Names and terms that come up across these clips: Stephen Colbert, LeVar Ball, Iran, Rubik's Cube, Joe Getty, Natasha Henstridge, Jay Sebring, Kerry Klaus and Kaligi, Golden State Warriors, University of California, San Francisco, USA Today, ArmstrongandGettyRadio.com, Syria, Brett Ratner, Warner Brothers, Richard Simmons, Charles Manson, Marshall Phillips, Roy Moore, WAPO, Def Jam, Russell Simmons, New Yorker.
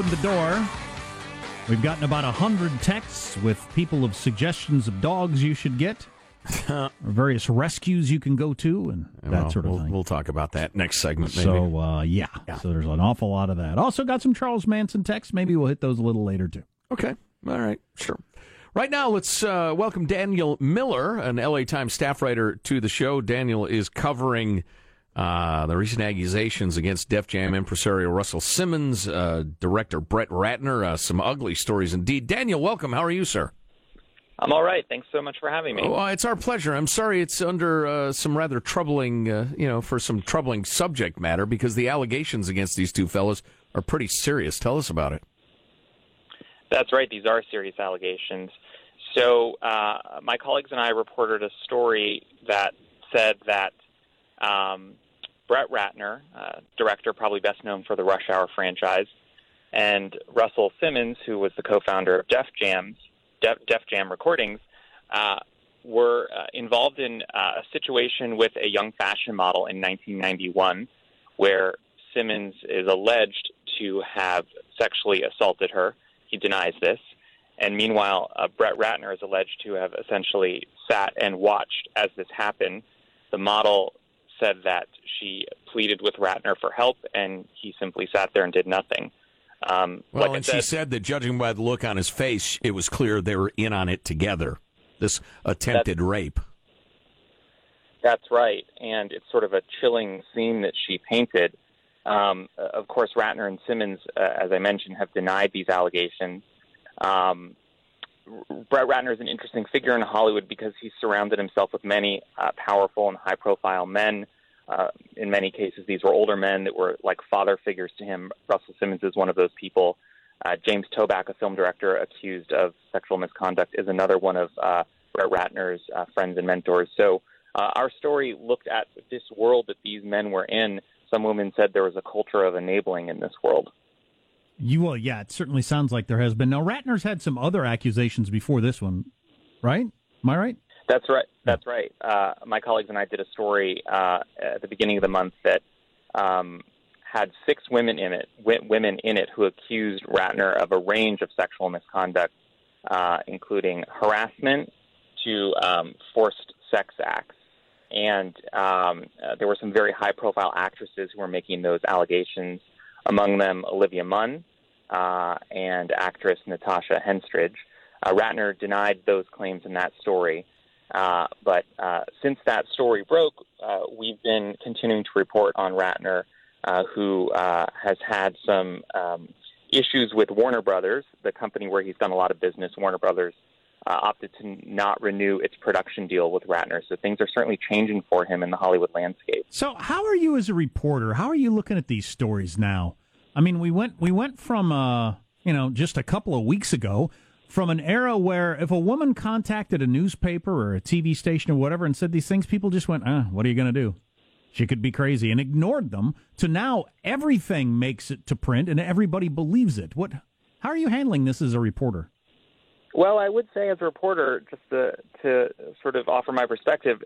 opened the door. We've gotten about 100 texts with people of suggestions of dogs you should get, or various rescues you can go to, and that sort of thing. We'll talk about that next segment, maybe. So, So there's an awful lot of that. Also got some Charles Manson texts. Maybe we'll hit those a little later, too. Okay. All right. Sure. Right now, let's welcome Daniel Miller, an L.A. Times staff writer, to the show. Daniel is covering the recent accusations against Def Jam impresario Russell Simmons, director Brett Ratner, some ugly stories indeed. Daniel, welcome. How are you, sir? I'm all right. Thanks so much for having me. Oh, it's our pleasure. I'm sorry it's under some rather troubling, for some troubling subject matter, because the allegations against these two fellas are pretty serious. Tell us about it. That's right. These are serious allegations. So my colleagues and I reported a story that said that Brett Ratner, director probably best known for the Rush Hour franchise, and Russell Simmons, who was the co-founder of Def Jam Recordings, were involved in a situation with a young fashion model in 1991 where Simmons is alleged to have sexually assaulted her. He denies this. And meanwhile, Brett Ratner is alleged to have essentially sat and watched as this happened. The model said that she pleaded with Ratner for help, and he simply sat there and did nothing. She said that, judging by the look on his face, it was clear they were in on it together, this attempted rape. That's right, and it's sort of a chilling scene that she painted. Of course, Ratner and Simmons, as I mentioned, have denied these allegations. Brett Ratner is an interesting figure in Hollywood because he surrounded himself with many powerful and high-profile men. In many cases, these were older men that were like father figures to him. Russell Simmons is one of those people. James Toback, a film director accused of sexual misconduct, is another one of Brett Ratner's friends and mentors. So our story looked at this world that these men were in. Some women said there was a culture of enabling in this world. It certainly sounds like there has been. Now, Ratner's had some other accusations before this one, right? Am I right? That's right. That's right. My colleagues and I did a story at the beginning of the month that had six women in it who accused Ratner of a range of sexual misconduct, including harassment to forced sex acts. And there were some very high-profile actresses who were making those allegations, among them Olivia Munn and actress Natasha Henstridge. Ratner denied those claims in that story. But since that story broke, we've been continuing to report on Ratner, who has had some issues with Warner Brothers, the company where he's done a lot of business. Warner Brothers opted to not renew its production deal with Ratner. So things are certainly changing for him in the Hollywood landscape. So how are you as a reporter? How are you looking at these stories now? I mean, we went from, just a couple of weeks ago, from an era where if a woman contacted a newspaper or a TV station or whatever and said these things, people just went, what are you going to do? She could be crazy, and ignored them, to now everything makes it to print and everybody believes it. How are you handling this as a reporter? Well, I would say as a reporter, just to sort of offer my perspective,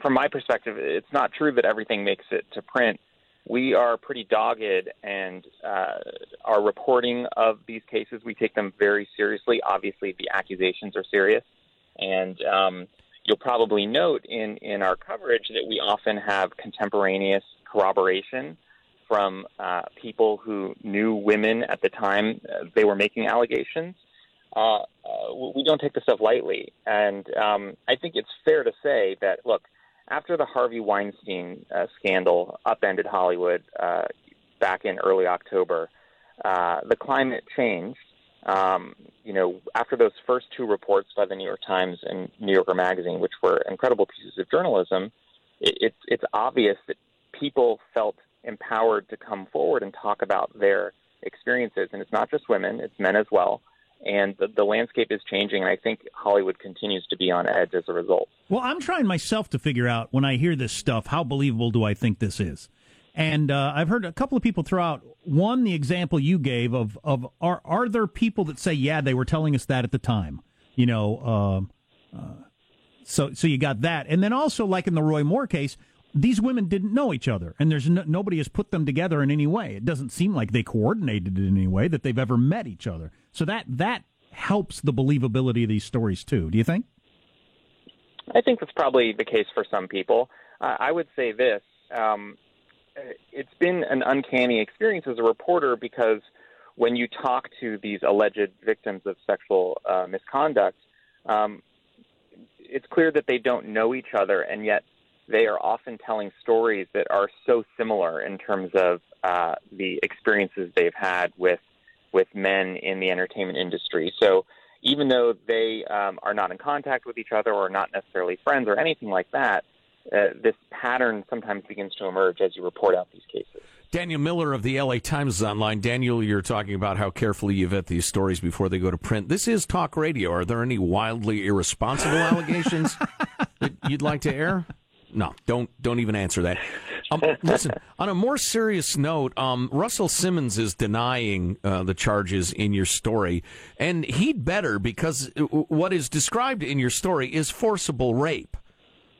from my perspective, it's not true that everything makes it to print. We are pretty dogged, and our reporting of these cases, we take them very seriously. Obviously, the accusations are serious, and you'll probably note in our coverage that we often have contemporaneous corroboration from people who knew women at the time they were making allegations. We don't take this stuff lightly, and I think it's fair to say that, look, after the Harvey Weinstein scandal upended Hollywood back in early October, the climate changed. After those first two reports by the New York Times and New Yorker magazine, which were incredible pieces of journalism, it's obvious that people felt empowered to come forward and talk about their experiences. And it's not just women, it's men as well. And the landscape is changing, and I think Hollywood continues to be on edge as a result. Well, I'm trying myself to figure out, when I hear this stuff, how believable do I think this is? And I've heard a couple of people throw out, one, the example you gave of are there people that say, yeah, they were telling us that at the time? So you got that. And then also, like in the Roy Moore case, these women didn't know each other, and there's nobody has put them together in any way. It doesn't seem like they coordinated in any way, that they've ever met each other. So that helps the believability of these stories, too. Do you think? I think that's probably the case for some people. I would say this. It's been an uncanny experience as a reporter, because when you talk to these alleged victims of sexual misconduct, it's clear that they don't know each other, and yet they are often telling stories that are so similar in terms of the experiences they've had with men in the entertainment industry. So even though they are not in contact with each other or not necessarily friends or anything like that, this pattern sometimes begins to emerge as you report out these cases. Daniel Miller of the LA Times is online. Daniel, you're talking about how carefully you vet these stories before they go to print. This is talk radio. Are there any wildly irresponsible allegations that you'd like to air? No, don't even answer that. Listen, on a more serious note, Russell Simmons is denying the charges in your story, and he'd better, because what is described in your story is forcible rape.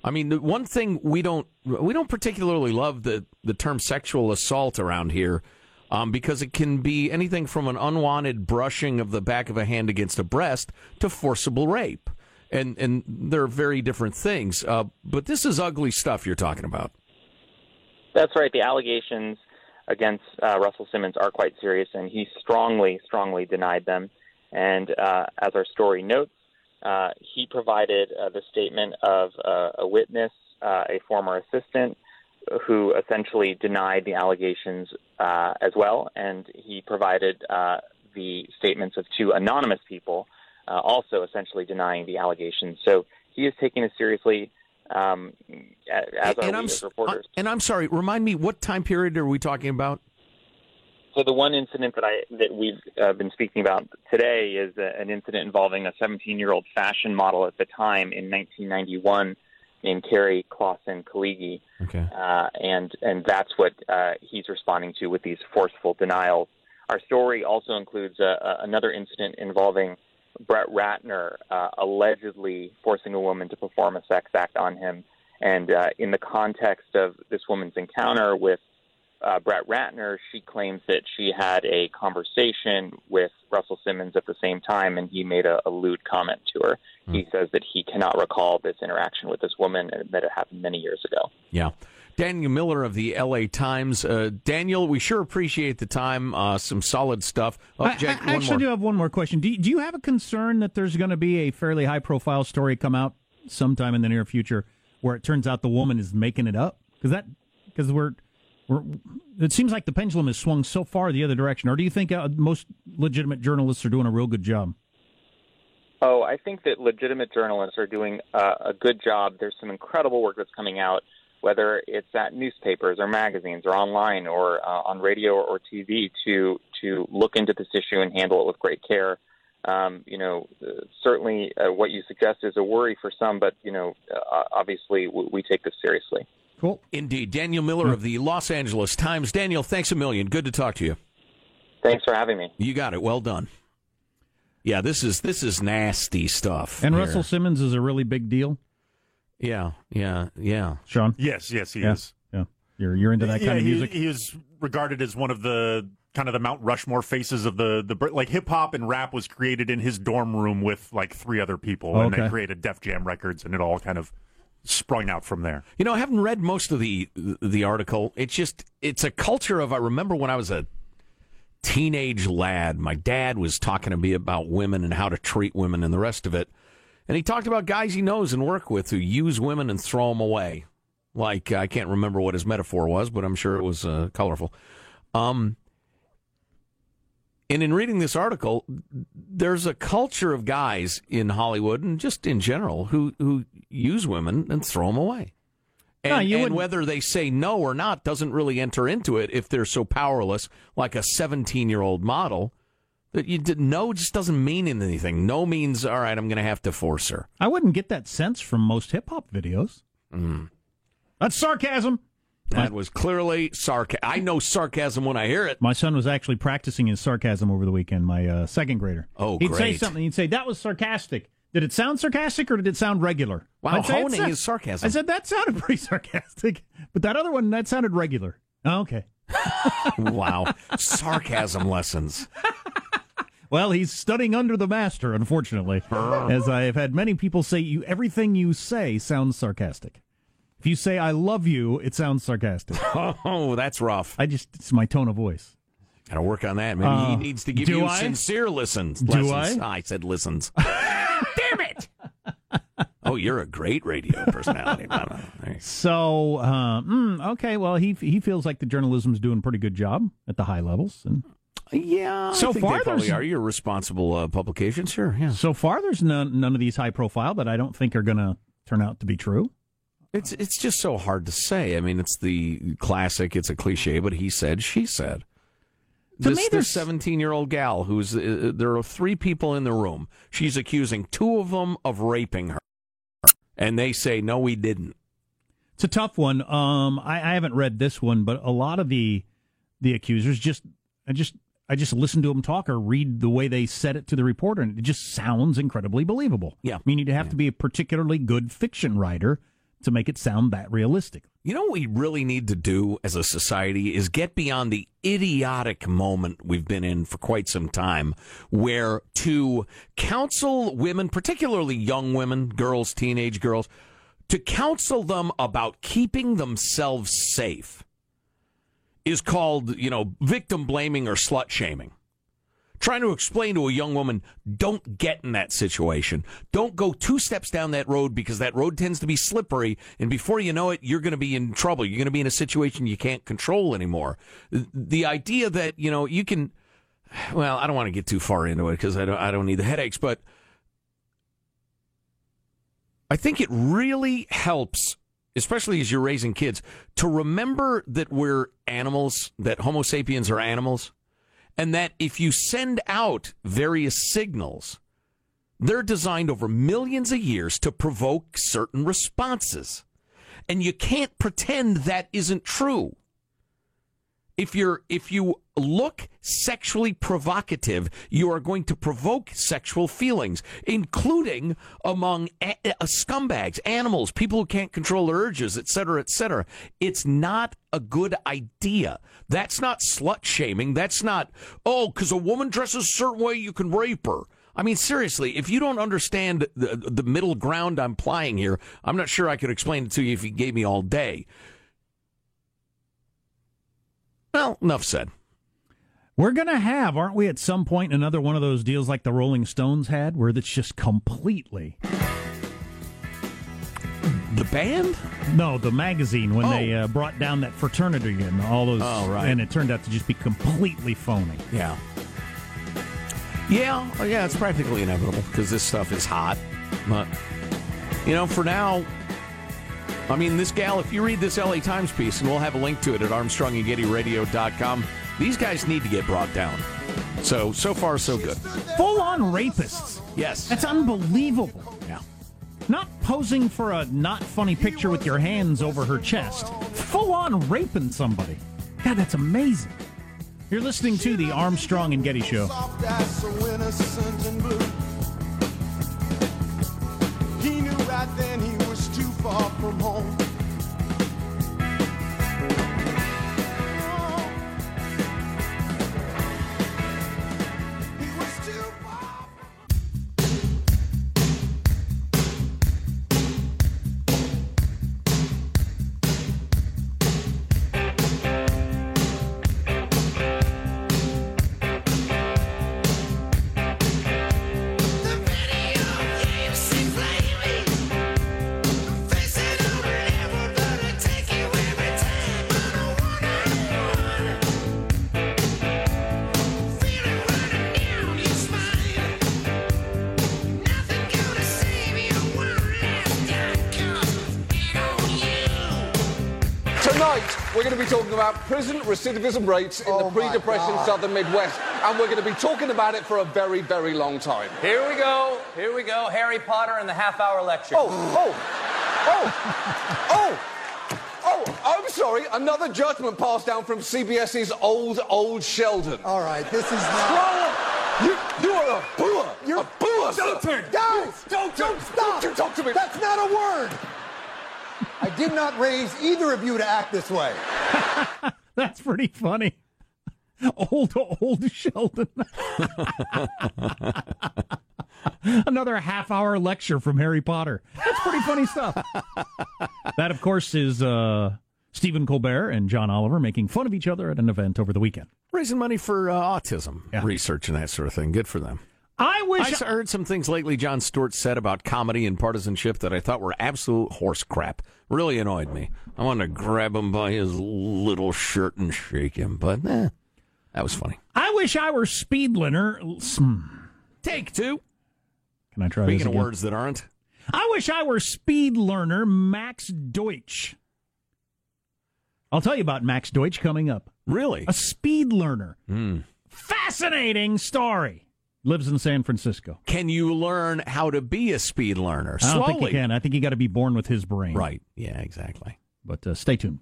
I mean, the one thing we don't particularly love the term sexual assault around here, because it can be anything from an unwanted brushing of the back of a hand against a breast to forcible rape. And they're very different things. But this is ugly stuff you're talking about. That's right. The allegations against Russell Simmons are quite serious, and he strongly, strongly denied them. And as our story notes, he provided the statement of a witness, a former assistant, who essentially denied the allegations as well. And he provided the statements of two anonymous people, also essentially denying the allegations. So he is taking it seriously, as are we as reporters. And I'm sorry, remind me, what time period are we talking about? So the one incident that we've been speaking about today is an incident involving a 17-year-old fashion model at the time in 1991 named Kerry Klaus and Kaligi. Okay. And that's what he's responding to with these forceful denials. Our story also includes another incident involving Brett Ratner allegedly forcing a woman to perform a sex act on him. And in the context of this woman's encounter with Brett Ratner, she claims that she had a conversation with Russell Simmons at the same time, and he made a lewd comment to her. Mm. He says that he cannot recall this interaction with this woman and that it happened many years ago. Yeah. Daniel Miller of the LA Times. Daniel, we sure appreciate the time. Some solid stuff. Oh, Jack, I actually do have one more question. Do you have a concern that there's going to be a fairly high-profile story come out sometime in the near future where it turns out the woman is making it up? Because it seems like the pendulum has swung so far the other direction. Or do you think most legitimate journalists are doing a real good job? Oh, I think that legitimate journalists are doing a good job. There's some incredible work that's coming out, whether it's at newspapers or magazines or online or on radio or TV, to look into this issue and handle it with great care. Certainly what you suggest is a worry for some, but, obviously we take this seriously. Cool. Indeed. Daniel Miller of the Los Angeles Times. Daniel, thanks a million. Good to talk to you. Thanks for having me. You got it. Well done. Yeah, this is nasty stuff. And here. Russell Simmons is a really big deal. Yeah. Sean? Yes, he is. Yeah. You're into that kind of music? He is regarded as one of the kind of the Mount Rushmore faces of the like hip-hop and rap was created in his dorm room with like three other people, and they created Def Jam records, and it all kind of sprung out from there. You know, I haven't read most of the article. It's a culture of, I remember when I was a teenage lad, my dad was talking to me about women and how to treat women and the rest of it. And he talked about guys he knows and work with who use women and throw them away. Like, I can't remember what his metaphor was, but I'm sure it was colorful. And in reading this article, there's a culture of guys in Hollywood and just in general who use women and throw them away. And whether they say no or not doesn't really enter into it if they're so powerless, like a 17-year-old model, that you did, no just doesn't mean anything. No means, all right, I'm going to have to force her. I wouldn't get that sense from most hip-hop videos. Mm. That's sarcasm. That was clearly sarcasm. I know sarcasm when I hear it. My son was actually practicing his sarcasm over the weekend, my second grader. Oh, he'd say something. He'd say, that was sarcastic. Did it sound sarcastic or did it sound regular? Wow, honing is sarcasm. I said that sounded pretty sarcastic, but that other one, that sounded regular. Oh, okay. Wow. Sarcasm lessons. Well, he's studying under the master, unfortunately, as I have had many people say, everything you say sounds sarcastic. If you say, I love you, it sounds sarcastic. Oh, that's rough. It's my tone of voice. Gotta work on that. Maybe he needs to give you sincere listens. Lessons. I said listens. Damn it! Oh, you're a great radio personality. So, okay, well, he feels like the journalism's doing a pretty good job at the high levels. Yeah, so I think far they probably are your responsible publications. Sure, yeah. So far, there's none of these high profile that I don't think are going to turn out to be true. It's just so hard to say. I mean, it's the classic. It's a cliche, but he said, she said. To me, there's 17-year-old gal who's there are three people in the room. She's accusing two of them of raping her, and they say no, we didn't. It's a tough one. I haven't read this one, but a lot of the accusers I just listen to them talk or read the way they said it to the reporter, and it just sounds incredibly believable. Yeah, I mean, you'd have to be a particularly good fiction writer to make it sound that realistic. You know what we really need to do as a society is get beyond the idiotic moment we've been in for quite some time, where to counsel women, particularly young women, girls, teenage girls, to counsel them about keeping themselves safe is called, victim blaming or slut shaming. Trying to explain to a young woman, don't get in that situation. Don't go two steps down that road because that road tends to be slippery, and before you know it, you're going to be in trouble. You're going to be in a situation you can't control anymore. The idea that, you can... Well, I don't want to get too far into it because I don't need the headaches, but I think it really helps, especially as you're raising kids, to remember that we're animals, that Homo sapiens are animals, and that if you send out various signals, they're designed over millions of years to provoke certain responses. And you can't pretend that isn't true. If you look sexually provocative, you are going to provoke sexual feelings, including among scumbags, animals, people who can't control their urges, et cetera, et cetera. It's not a good idea. That's not slut shaming. That's not, because a woman dresses a certain way, you can rape her. I mean, seriously, if you don't understand the middle ground I'm plying here, I'm not sure I could explain it to you if you gave me all day. Well, enough said. We're going to have, aren't we, at some point, another one of those deals like the Rolling Stones had, where it's just completely... The band? No, the magazine, when they brought down that fraternity and all those... Oh, right. And it turned out to just be completely phony. Yeah. Yeah, it's practically inevitable, because this stuff is hot. But, for now... I mean, this gal, if you read this LA Times piece, and we'll have a link to it at ArmstrongandGettyRadio.com, these guys need to get brought down. So far, so good. Full-on rapists. Yes. That's unbelievable. Yeah. Not posing for a not funny picture with your hands over her chest. Full-on raping somebody. God, that's amazing. You're listening to the Armstrong and Getty Show. He knew right then he was too far from home. He was too far about prison recidivism rates in the pre-depression southern Midwest, and we're going to be talking about it for a very, very long time. Here we go, Harry Potter and the half-hour lecture. I'm sorry, another judgment passed down from CBS's old Sheldon. All right, this is not... You are a booer! You're a booer! Don't turn down! mouth! Don't stop! Don't you talk to me! That's not a word! I did not raise either of you to act this way. That's pretty funny. Old Sheldon. Another half-hour lecture from Harry Potter. That's pretty funny stuff. That, of course, is Stephen Colbert and John Oliver making fun of each other at an event over the weekend. Raising money for autism research and that sort of thing. Good for them. I heard some things lately Jon Stewart said about comedy and partisanship that I thought were absolute horse crap. Really annoyed me. I wanted to grab him by his little shirt and shake him, but that was funny. I wish I were Speedliner. Take two. Can I try this again? Speaking of words that aren't. I wish I were speed learner Max Deutsch. I'll tell you about Max Deutsch coming up. Really? A speed learner. Mm. Fascinating story. Lives in San Francisco. Can you learn how to be a speed learner? Slowly. I don't think you can. I think you got to be born with his brain. Right. Yeah, exactly. But stay tuned.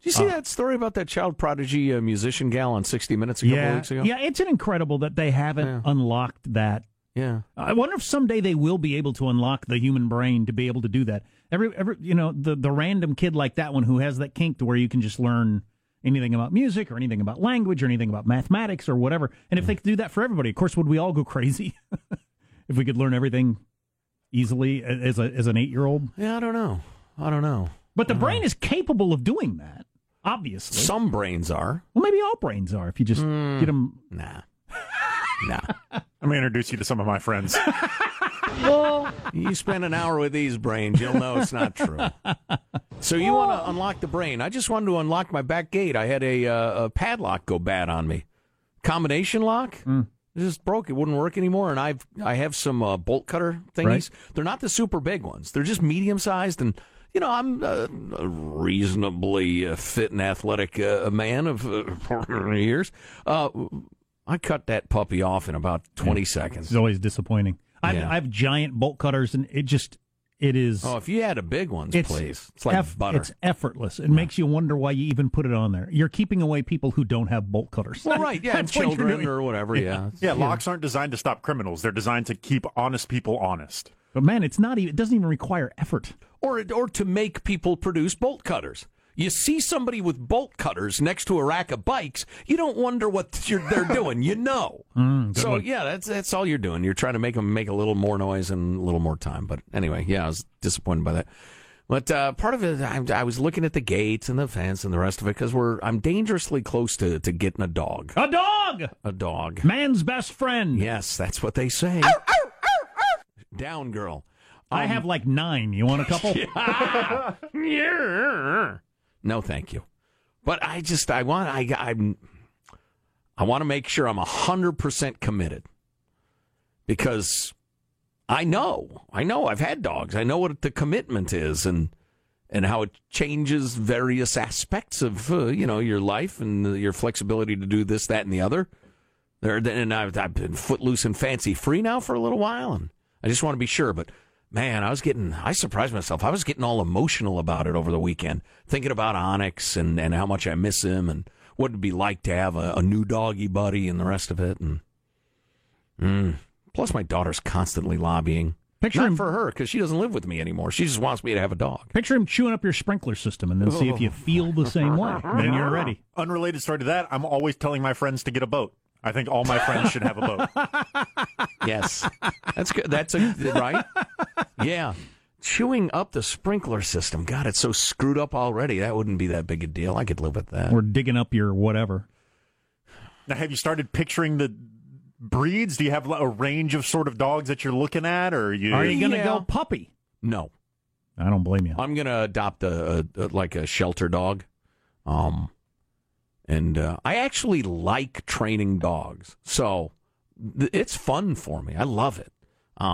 Did you see that story about that child prodigy musician gal on 60 Minutes a couple of weeks ago? Yeah, it's incredible that they haven't unlocked that. Yeah. I wonder if someday they will be able to unlock the human brain to be able to do that. Every the random kid like that one who has that kink to where you can just learn anything about music or anything about language or anything about mathematics or whatever. And if they could do that for everybody, of course, would we all go crazy if we could learn everything easily as an 8-year-old? Yeah, I don't know. But the brain is capable of doing that, obviously. Some brains are. Well, maybe all brains are if you just get them. Nah. I'm going to introduce you to some of my friends. Well, you spend an hour with these brains, you'll know it's not true. So you want to unlock the brain. I just wanted to unlock my back gate. I had a padlock go bad on me. Combination lock? It just broke. It wouldn't work anymore. And I have some bolt cutter thingies. Right. They're not the super big ones. They're just medium-sized. And, I'm a reasonably fit and athletic man of 40 years. I cut that puppy off in about 20 seconds. It's always disappointing. I have giant bolt cutters, and it is... Oh, if you had a big one, please. It's like butter. It's effortless. It makes you wonder why you even put it on there. You're keeping away people who don't have bolt cutters. Well, right, yeah, and children or whatever, yeah. Yeah, locks aren't designed to stop criminals. They're designed to keep honest people honest. But, man, it doesn't even require effort. Or to make people produce bolt cutters. You see somebody with bolt cutters next to a rack of bikes, you don't wonder what they're doing. You know. That's all you're doing. You're trying to make them make a little more noise and a little more time. But anyway, I was disappointed by that. But part of it, I was looking at the gates and the fence and the rest of it because I'm dangerously close to getting a dog. A dog! A dog. Man's best friend. Yes, that's what they say. Ow, ow, ow, ow. Down, girl. I have like 9. You want a couple? Yeah. No, thank you. But I want to make sure I'm 100% committed because I know I've had dogs. I know what the commitment is and how it changes various aspects of your life and your flexibility to do this, that, and the other. And I've been footloose and fancy free now for a little while, and I just want to be sure. But man, I surprised myself. I was getting all emotional about it over the weekend, thinking about Onyx and how much I miss him and what it'd be like to have a new doggy buddy and the rest of it. And plus, my daughter's constantly lobbying. Picture Not him for her because she doesn't live with me anymore. She just wants me to have a dog. Picture him chewing up your sprinkler system and then see if you feel the same way. Then you're ready. Unrelated story to that, I'm always telling my friends to get a boat. I think all my friends should have a boat. Yes. That's good. Right? Yeah. Chewing up the sprinkler system. God, it's so screwed up already. That wouldn't be that big a deal. I could live with that. Or digging up your whatever. Now, have you started picturing the breeds? Do you have a range of sort of dogs that you're looking at? Or Are you going to go puppy? No. I don't blame you. I'm going to adopt a shelter dog. And I actually like training dogs, so it's fun for me. I love it. I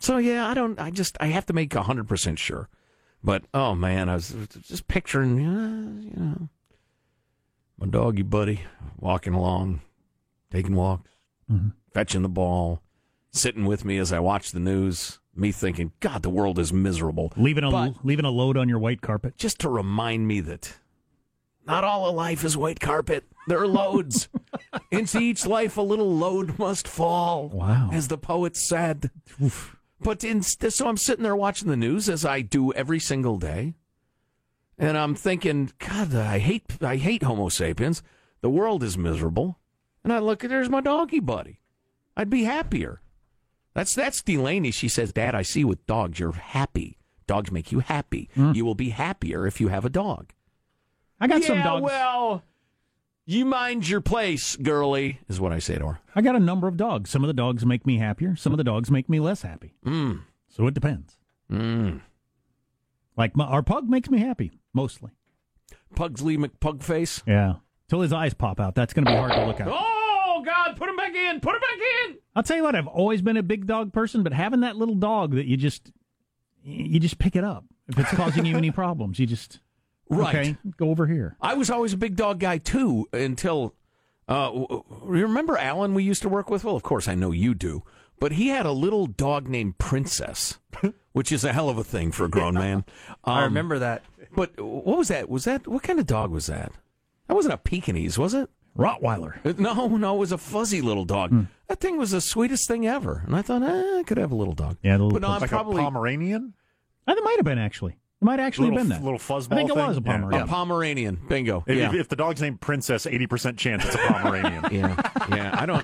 have to make 100% sure. But, oh, man, I was just picturing, my doggy buddy walking along, taking walks, fetching the ball, sitting with me as I watch the news, me thinking, God, the world is miserable. Leaving a load on your white carpet. Just to remind me that... Not all of life is white carpet. There are loads. Into each life a little load must fall, wow, as the poet said. Oof. But so I'm sitting there watching the news, as I do every single day, and I'm thinking, God, I hate Homo sapiens. The world is miserable. And I look, there's my doggy buddy. I'd be happier. That's Delaney. She says, Dad, I see with dogs, you're happy. Dogs make you happy. Mm. You will be happier if you have a dog. I got some dogs. Well, you mind your place, girly, is what I say to her. I got a number of dogs. Some of the dogs make me happier. Some of the dogs make me less happy. Mm. So it depends. Mm. Like our pug makes me happy, mostly. Pugsley McPugface? Yeah. Till his eyes pop out. That's going to be hard to look at. Oh, God, put him back in. Put him back in. I'll tell you what, I've always been a big dog person, but having that little dog that you just pick it up. If it's causing you any problems, you just... Right. Okay, go over here. I was always a big dog guy, too, until... remember Alan we used to work with? Well, of course, I know you do. But he had a little dog named Princess, which is a hell of a thing for a grown man. I remember that. But what was that? What kind of dog was that? That wasn't a Pekingese, was it? Rottweiler. No, it was a fuzzy little dog. Mm. That thing was the sweetest thing ever. And I thought, I could have a little dog. Yeah, the little like probably a Pomeranian? That might have been, actually. It might actually have been that. Little fuzzball thing? I think it was a Pomeranian. Yeah. A Pomeranian. Bingo. If the dog's named Princess, 80% chance it's a Pomeranian. Yeah.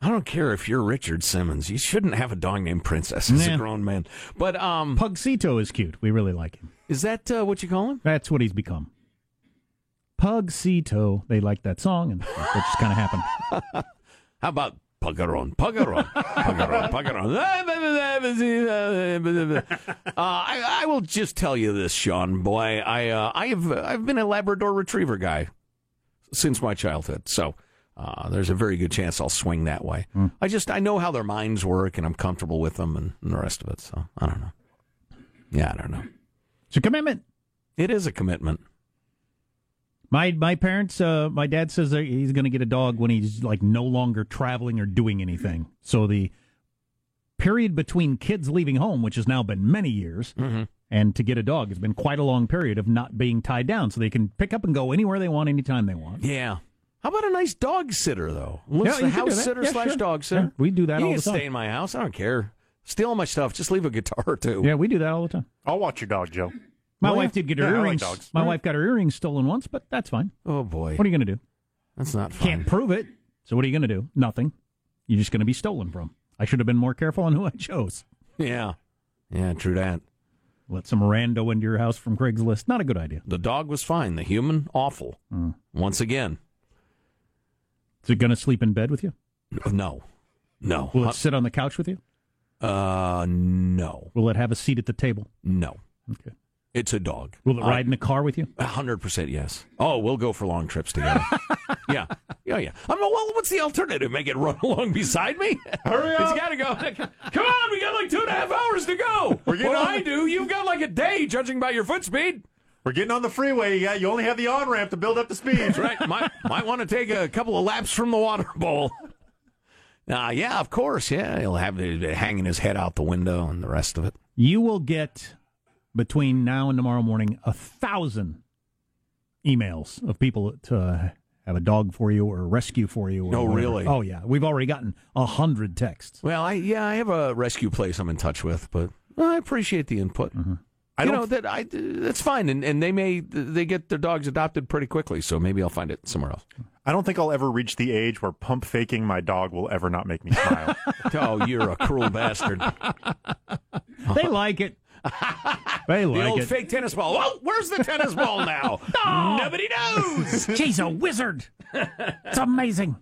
I don't care if you're Richard Simmons. You shouldn't have a dog named Princess as a grown man. But Pugcito is cute. We really like him. Is that what you call him? That's what he's become. Pugcito. They like that song, and that just kind of happened. How about Puggeron? I will just tell you this, Sean, boy. I've been a Labrador Retriever guy since my childhood, so... there's a very good chance I'll swing that way. Mm. I know how their minds work, and I'm comfortable with them and the rest of it. So I don't know. Yeah, I don't know. It's a commitment. It is a commitment. My parents, my dad says that he's going to get a dog when he's like no longer traveling or doing anything. So the period between kids leaving home, which has now been many years, mm-hmm. and to get a dog has been quite a long period of not being tied down, so they can pick up and go anywhere they want, anytime they want. Yeah. How about a nice dog sitter, though? What's the house sitter / dog sitter? Yeah, we do that all the time. You can stay in my house. I don't care. Steal all my stuff. Just leave a guitar, or two. Yeah, we do that all the time. I'll watch your dog, Joe. My wife did get her earrings. Like dogs. My wife got her earrings stolen once, but that's fine. Oh, boy. What are you going to do? That's not fine. Can't prove it. So what are you going to do? Nothing. You're just going to be stolen from. I should have been more careful on who I chose. Yeah. Yeah, true that. Let some rando into your house from Craigslist. Not a good idea. The dog was fine. The human, awful. Mm. Once again. Is it going to sleep in bed with you? No. Will it sit on the couch with you? No. Will it have a seat at the table? No. Okay. It's a dog. Will it ride in the car with you? 100% yes. Oh, we'll go for long trips together. Yeah. Yeah, yeah. Well, what's the alternative? Make it run along beside me? Hurry up. It's got to go. Come on, we got like 2.5 hours to go. You've got like a day, judging by your foot speed. We're getting on the freeway. Yeah, you only have the on-ramp to build up the speed. That's right. Might want to take a couple of laps from the water bowl. Yeah, of course. Yeah, he'll have it hanging his head out the window and the rest of it. You will get, between now and tomorrow morning, 1,000 emails of people to have a dog for you or a rescue for you. Oh, really? Oh, yeah. We've already gotten 100 texts. Well, I have a rescue place I'm in touch with, but I appreciate the input. Mm-hmm. That's fine, and they get their dogs adopted pretty quickly, so maybe I'll find it somewhere else. I don't think I'll ever reach the age where pump faking my dog will ever not make me smile. Oh, you're a cruel bastard. They like it. They like it. The old fake tennis ball. Oh, where's the tennis ball now? Oh! Nobody knows. She's a wizard. It's amazing.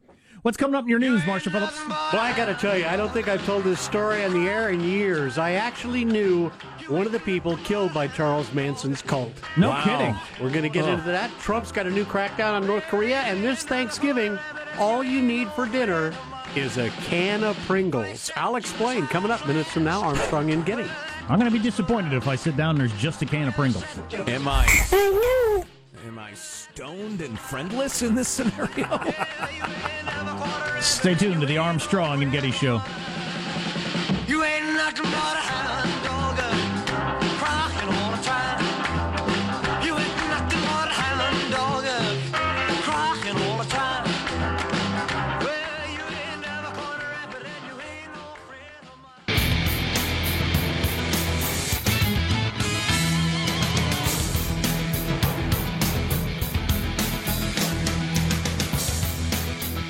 What's coming up in your news, Marsha Phillips? Well, I got to tell you, I don't think I've told this story on the air in years. I actually knew one of the people killed by Charles Manson's cult. No kidding. We're going to get into that. Trump's got a new crackdown on North Korea, and this Thanksgiving, all you need for dinner is a can of Pringles. I'll explain. Coming up minutes from now, Armstrong and Getty. I'm going to be disappointed if I sit down and there's just a can of Pringles. Am I stoned and friendless in this scenario? Stay tuned to the Armstrong and Getty Show. You ain't nothing but a hound dog. Cry and wanna try. You ain't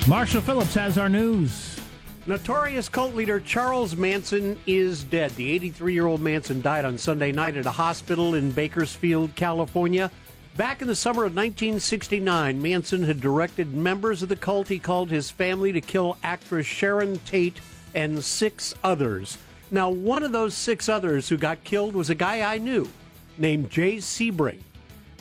Marshall Phillips has our news. Notorious cult leader Charles Manson is dead. The 83-year-old Manson died on Sunday night at a hospital in Bakersfield, California. Back in the summer of 1969, Manson had directed members of the cult he called his family to kill actress Sharon Tate and six others. Now, one of those six others who got killed was a guy I knew named Jay Sebring.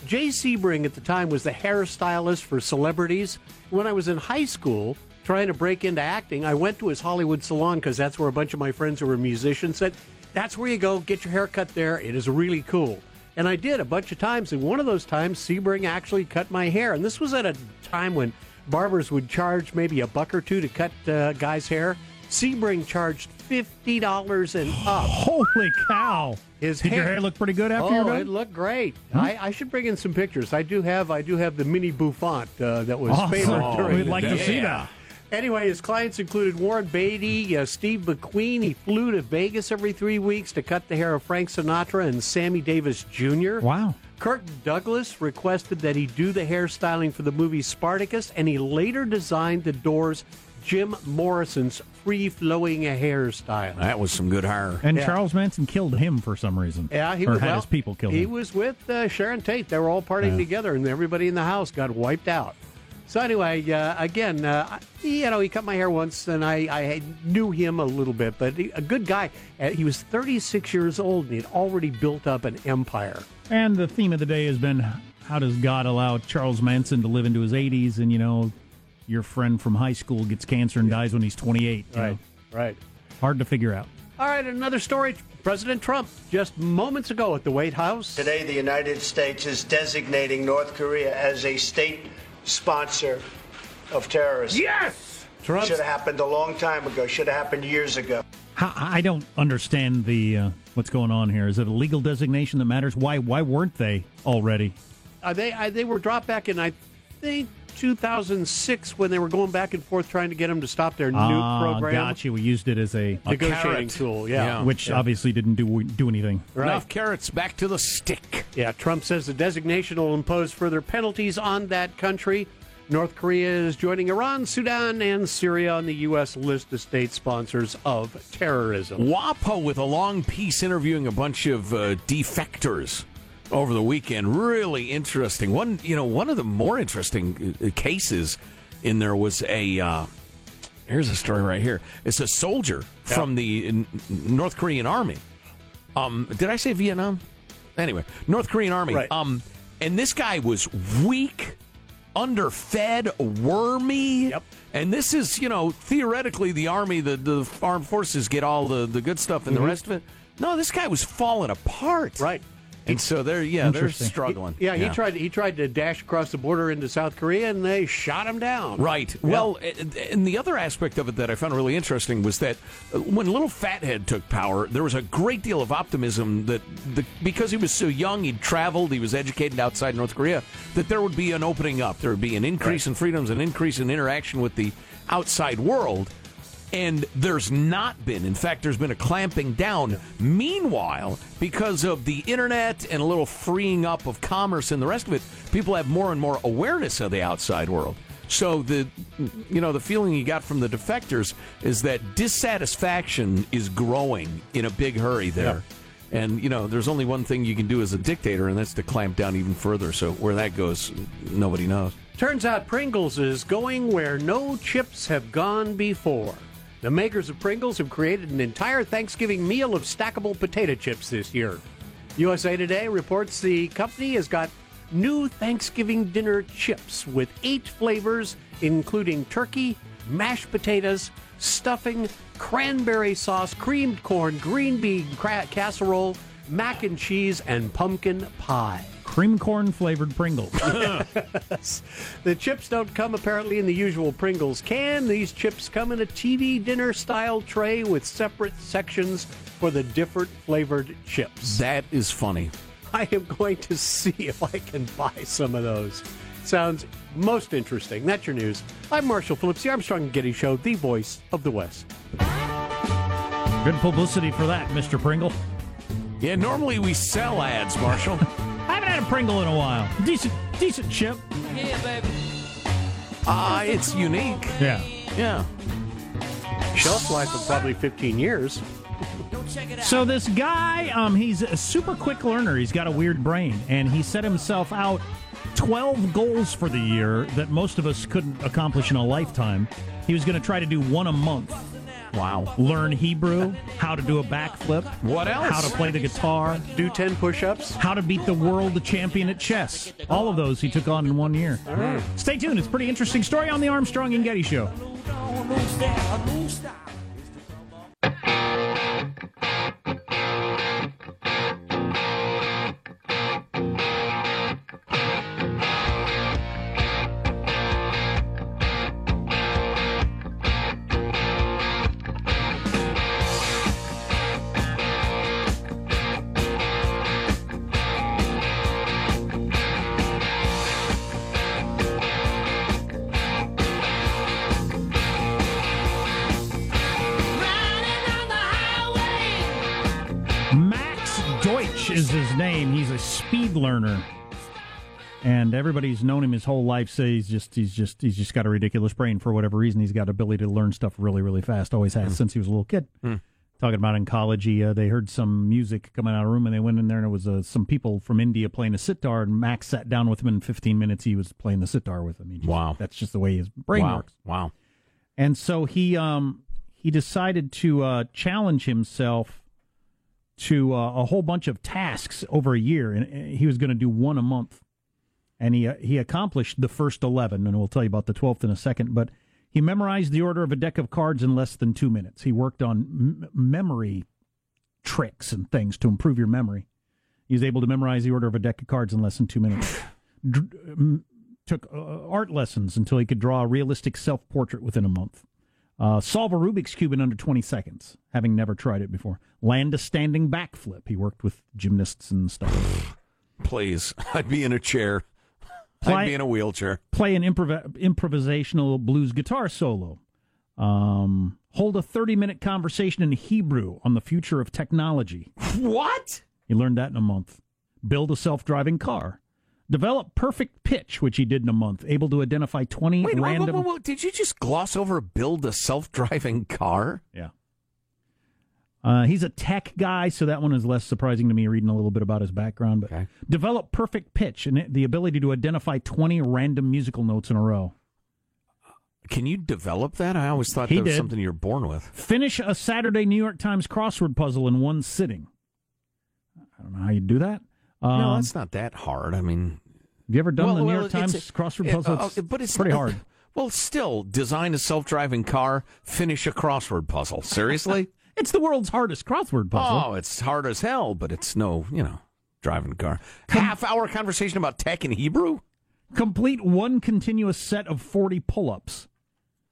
Jay Sebring at the time was the hairstylist for celebrities. When I was in high school trying to break into acting, I went to his Hollywood salon because that's where a bunch of my friends who were musicians said, that's where you go, get your hair cut there. It is really cool. And I did a bunch of times, and one of those times, Sebring actually cut my hair. And this was at a time when barbers would charge maybe $1 or $2 to cut guys' hair. Sebring charged $50 and up. Holy cow. Did your hair look pretty good after you're done? Oh, it looked great. Hmm? I should bring in some pictures. I do have the mini bouffant that was favored during the day. We'd like to see that. Anyway, his clients included Warren Beatty, Steve McQueen. He flew to Vegas every 3 weeks to cut the hair of Frank Sinatra and Sammy Davis Jr. Wow. Kirk Douglas requested that he do the hairstyling for the movie Spartacus, and he later designed the Doors' Jim Morrison's free-flowing hairstyle. That was some good hair. And Charles Manson killed him for some reason. Yeah, he was. Or had his people killed him. He was with Sharon Tate. They were all partying together, and everybody in the house got wiped out. So anyway, again, he cut my hair once, and I knew him a little bit, but a good guy. He was 36 years old, and he had already built up an empire. And the theme of the day has been, how does God allow Charles Manson to live into his 80s? And, you know, your friend from high school gets cancer and dies when he's 28. Right. Hard to figure out. All right, another story. President Trump just moments ago at the White House. Today, the United States is designating North Korea as a state sponsor of terrorism. Yes! Trump should have happened a long time ago. Should have happened years ago. I don't understand the what's going on here. Is it a legal designation that matters? Why weren't they already? They were dropped back in, I think, 2006 when they were going back and forth trying to get them to stop their nuke program. Gotcha. We used it as a negotiating tool, which obviously didn't do anything. Right. Enough carrots, back to the stick. Yeah, Trump says the designation will impose further penalties on that country. North Korea is joining Iran, Sudan, and Syria on the U.S. list of state sponsors of terrorism. WAPO with a long piece interviewing a bunch of defectors over the weekend. Really interesting. One of the more interesting cases in there was here's a story right here. It's a soldier from the North Korean Army. Did I say Vietnam? Anyway, North Korean Army. Right. And this guy was weak, underfed, wormy. Yep. And this is, theoretically the Army, the armed forces get all the good stuff and the rest of it. No, this guy was falling apart. Right. And so they're struggling. He tried to dash across the border into South Korea, and they shot him down. Right. Yeah. Well, and the other aspect of it that I found really interesting was that when Little Fathead took power, there was a great deal of optimism that because he was so young, he'd traveled, he was educated outside North Korea, that there would be an opening up. There would be an increase in freedoms, an increase in interaction with the outside world. And there's not been. In fact, there's been a clamping down. Meanwhile, because of the internet and a little freeing up of commerce and the rest of it, people have more and more awareness of the outside world. So the feeling you got from the defectors is that dissatisfaction is growing in a big hurry there. Yep. And, there's only one thing you can do as a dictator, and that's to clamp down even further. So where that goes, nobody knows. Turns out Pringles is going where no chips have gone before. The makers of Pringles have created an entire Thanksgiving meal of stackable potato chips this year. USA Today reports the company has got new Thanksgiving dinner chips with 8 flavors, including turkey, mashed potatoes, stuffing, cranberry sauce, creamed corn, green bean casserole, mac and cheese, and pumpkin pie. Cream corn-flavored Pringles. Yes. The chips don't come, apparently, in the usual Pringles can. These chips come in a TV dinner-style tray with separate sections for the different flavored chips. That is funny. I am going to see if I can buy some of those. Sounds most interesting. That's your news. I'm Marshall Phillips, the Armstrong and Getty Show, the voice of the West. Good publicity for that, Mr. Pringle. Yeah, normally we sell ads, Marshall. I haven't had a Pringle in a while. Decent chip. Yeah, baby. It's unique. Yeah. Shelf life of probably 15 years. So this guy, he's a super quick learner. He's got a weird brain, and he set himself out 12 goals for the year that most of us couldn't accomplish in a lifetime. He was going to try to do one a month. Wow. Learn Hebrew, how to do a backflip. What else? How to play the guitar. Do 10 push-ups. How to beat the world champion at chess. All of those he took on in 1 year. All right. Stay tuned. It's a pretty interesting story on the Armstrong and Getty Show. Is his name. He's a speed learner, and everybody's known him his whole life. Says he's just got a ridiculous brain for whatever reason. He's got ability to learn stuff really, really fast. Always has since he was a little kid. Talking about in college, they heard some music coming out of a room, and they went in there, and it was some people from India playing a sitar. And Max sat down with him, and in 15 minutes he was playing the sitar with him. Wow, that's just the way his brain works. Wow, and so he decided to challenge himself to a whole bunch of tasks over a year, and he was going to do one a month. And he accomplished the first 11, and we'll tell you about the 12th in a second, but he memorized the order of a deck of cards in less than 2 minutes. He worked on memory tricks and things to improve your memory. He was able to memorize the order of a deck of cards in less than 2 minutes. Took art lessons until he could draw a realistic self-portrait within a month. Solve a Rubik's Cube in under 20 seconds, having never tried it before. Land a standing backflip. He worked with gymnasts and stuff. Please, I'd be in a chair. I'd be in a wheelchair. Play an improvisational blues guitar solo. Hold a 30-minute conversation in Hebrew on the future of technology. What? He learned that in a month. Build a self-driving car. Develop perfect pitch, which he did in a month. Able to identify 20 random... Wait, did you just gloss over build a self-driving car? Yeah. He's a tech guy, so that one is less surprising to me, reading a little bit about his background. But okay. Develop perfect pitch and the ability to identify 20 random musical notes in a row. Can you develop that? I always thought that was something you're born with. Finish a Saturday New York Times crossword puzzle in one sitting. I don't know how you do that. No, that's not that hard. I mean... Have you ever done the New York Times crossword puzzle? It's pretty hard. Well, still, design a self-driving car, finish a crossword puzzle. Seriously? It's the world's hardest crossword puzzle. Oh, it's hard as hell, but it's driving a car. Half-hour conversation about tech in Hebrew? Complete one continuous set of 40 pull-ups.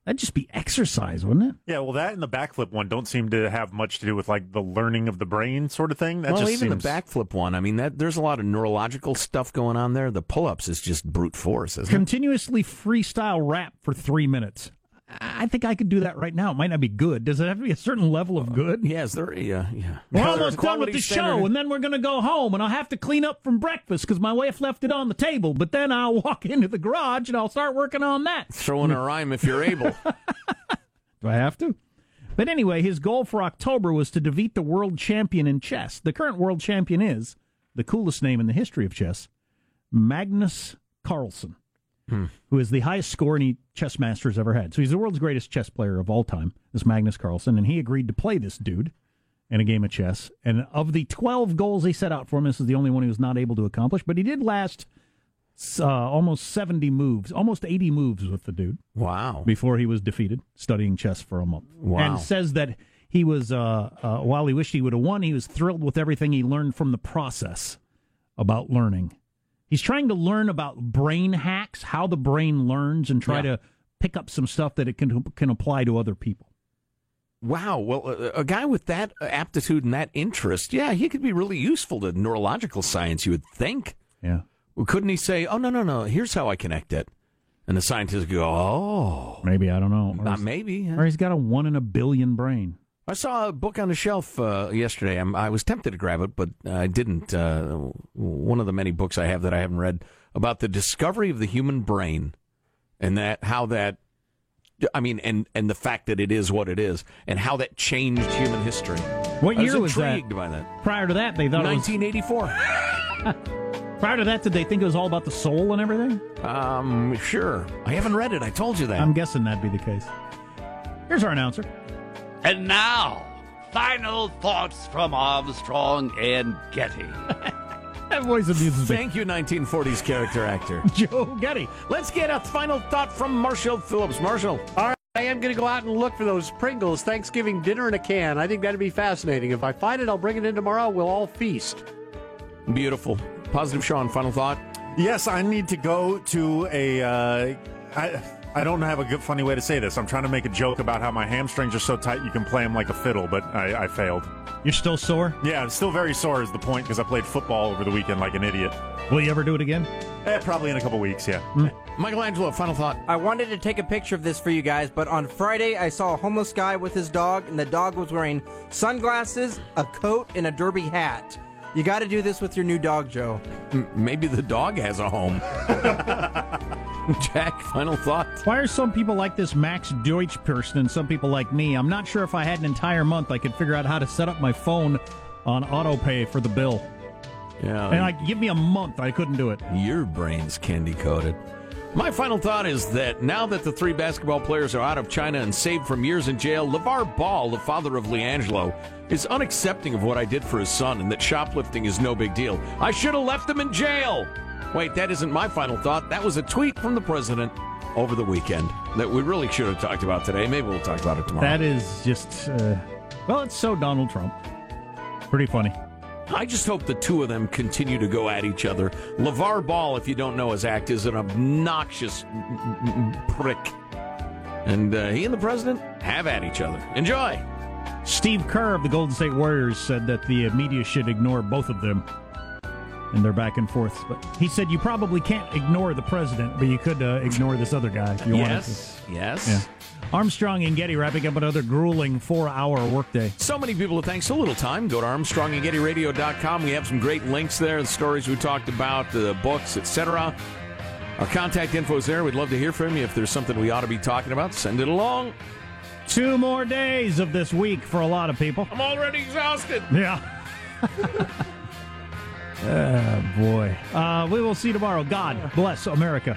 That'd just be exercise, wouldn't it? Yeah, well, that and the backflip one don't seem to have much to do with, the learning of the brain sort of thing. The backflip one, there's a lot of neurological stuff going on there. The pull-ups is just brute force, isn't it? Continuously freestyle rap for 3 minutes. I think I could do that right now. It might not be good. Does it have to be a certain level of good? Yes, there is. Yeah. We're almost done with the show, and then we're going to go home, and I'll have to clean up from breakfast because my wife left it on the table, but then I'll walk into the garage, and I'll start working on that. Throw in a rhyme if you're able. Do I have to? But anyway, his goal for October was to defeat the world champion in chess. The current world champion is, the coolest name in the history of chess, Magnus Carlsen. Who is the highest score any chess master has ever had. So he's the world's greatest chess player of all time, this Magnus Carlsen, and he agreed to play this dude in a game of chess. And of the 12 goals he set out for him, this is the only one he was not able to accomplish, but he did last almost 70 moves, almost 80 moves with the dude. Wow. Before he was defeated, studying chess for a month. Wow. And says that he was, while he wished he would have won, he was thrilled with everything he learned from the process about learning. He's trying to learn about brain hacks, how the brain learns, and try to pick up some stuff that it can apply to other people. Wow. Well, a guy with that aptitude and that interest, he could be really useful to neurological science, you would think. Yeah. Well, couldn't he say, oh, no, here's how I connect it? And the scientists go, oh. Maybe, I don't know. Not maybe. Or he's got a 1 in a billion brain. I saw a book on the shelf yesterday. I was tempted to grab it, but I didn't. One of the many books I have that I haven't read about the discovery of the human brain and that how that, I mean, and the fact that it is what it is, and how that changed human history. What year was that? I was intrigued by that. Prior to that, they thought 1984. Prior to that, did they think it was all about the soul and everything? Sure. I haven't read it. I told you that. I'm guessing that'd be the case. Here's our announcer. And now, final thoughts from Armstrong and Getty. That voice abuses me. Thank you, 1940s character actor. Joe Getty. Let's get a final thought from Marshall Phillips. Marshall. All right, I am going to go out and look for those Pringles Thanksgiving dinner in a can. I think that'd be fascinating. If I find it, I'll bring it in tomorrow. We'll all feast. Beautiful. Positive Sean, final thought? Yes, I need to go to a... I don't have a good funny way to say this. I'm trying to make a joke about how my hamstrings are so tight you can play them like a fiddle, but I failed. You're still sore? Yeah, I'm still very sore is the point, because I played football over the weekend like an idiot. Will you ever do it again? Probably in a couple weeks, yeah. Michelangelo, final thought. I wanted to take a picture of this for you guys, but on Friday I saw a homeless guy with his dog, and the dog was wearing sunglasses, a coat, and a derby hat. You got to do this with your new dog, Joe. Maybe the dog has a home. Jack, final thought. Why are some people like this Max Deutsch person and some people like me? I'm not sure if I had an entire month I could figure out how to set up my phone on autopay for the bill. Yeah. And like, give me a month, I couldn't do it. Your brain's candy-coated. My final thought is that now that the three basketball players are out of China and saved from years in jail, LeVar Ball, the father of LiAngelo, is unaccepting of what I did for his son and that shoplifting is no big deal. I should have left him in jail. Wait, that isn't my final thought. That was a tweet from the president over the weekend that we really should have talked about today. Maybe we'll talk about it tomorrow. That is just, well, it's so Donald Trump. Pretty funny. I just hope the two of them continue to go at each other. LeVar Ball, if you don't know his act, is an obnoxious prick. And he and the president have at each other. Enjoy. Steve Kerr of the Golden State Warriors said that the media should ignore both of them. And they're back and forth. But he said you probably can't ignore the president, but you could ignore this other guy if you wanted to. Yes, yes. Yeah. Armstrong and Getty wrapping up another grueling 4-hour workday. So many people to thank, so little time. Go to ArmstrongandGettyRadio.com. We have some great links there, the stories we talked about, the books, etc. Our contact info is there. We'd love to hear from you. If there's something we ought to be talking about, send it along. 2 more days of this week for a lot of people. I'm already exhausted. Yeah. Oh, boy. We will see you tomorrow. God bless America.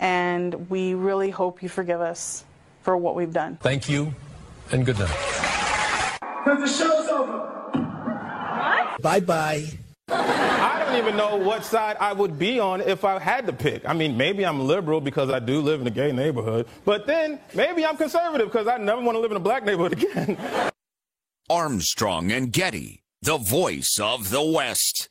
and we really hope you forgive us for what we've done. Thank you, and good night. Because the show's over. What? Bye-bye. I don't even know what side I would be on if I had to pick. I mean, maybe I'm liberal because I do live in a gay neighborhood, but then maybe I'm conservative because I never want to live in a black neighborhood again. Armstrong and Getty, the voice of the West.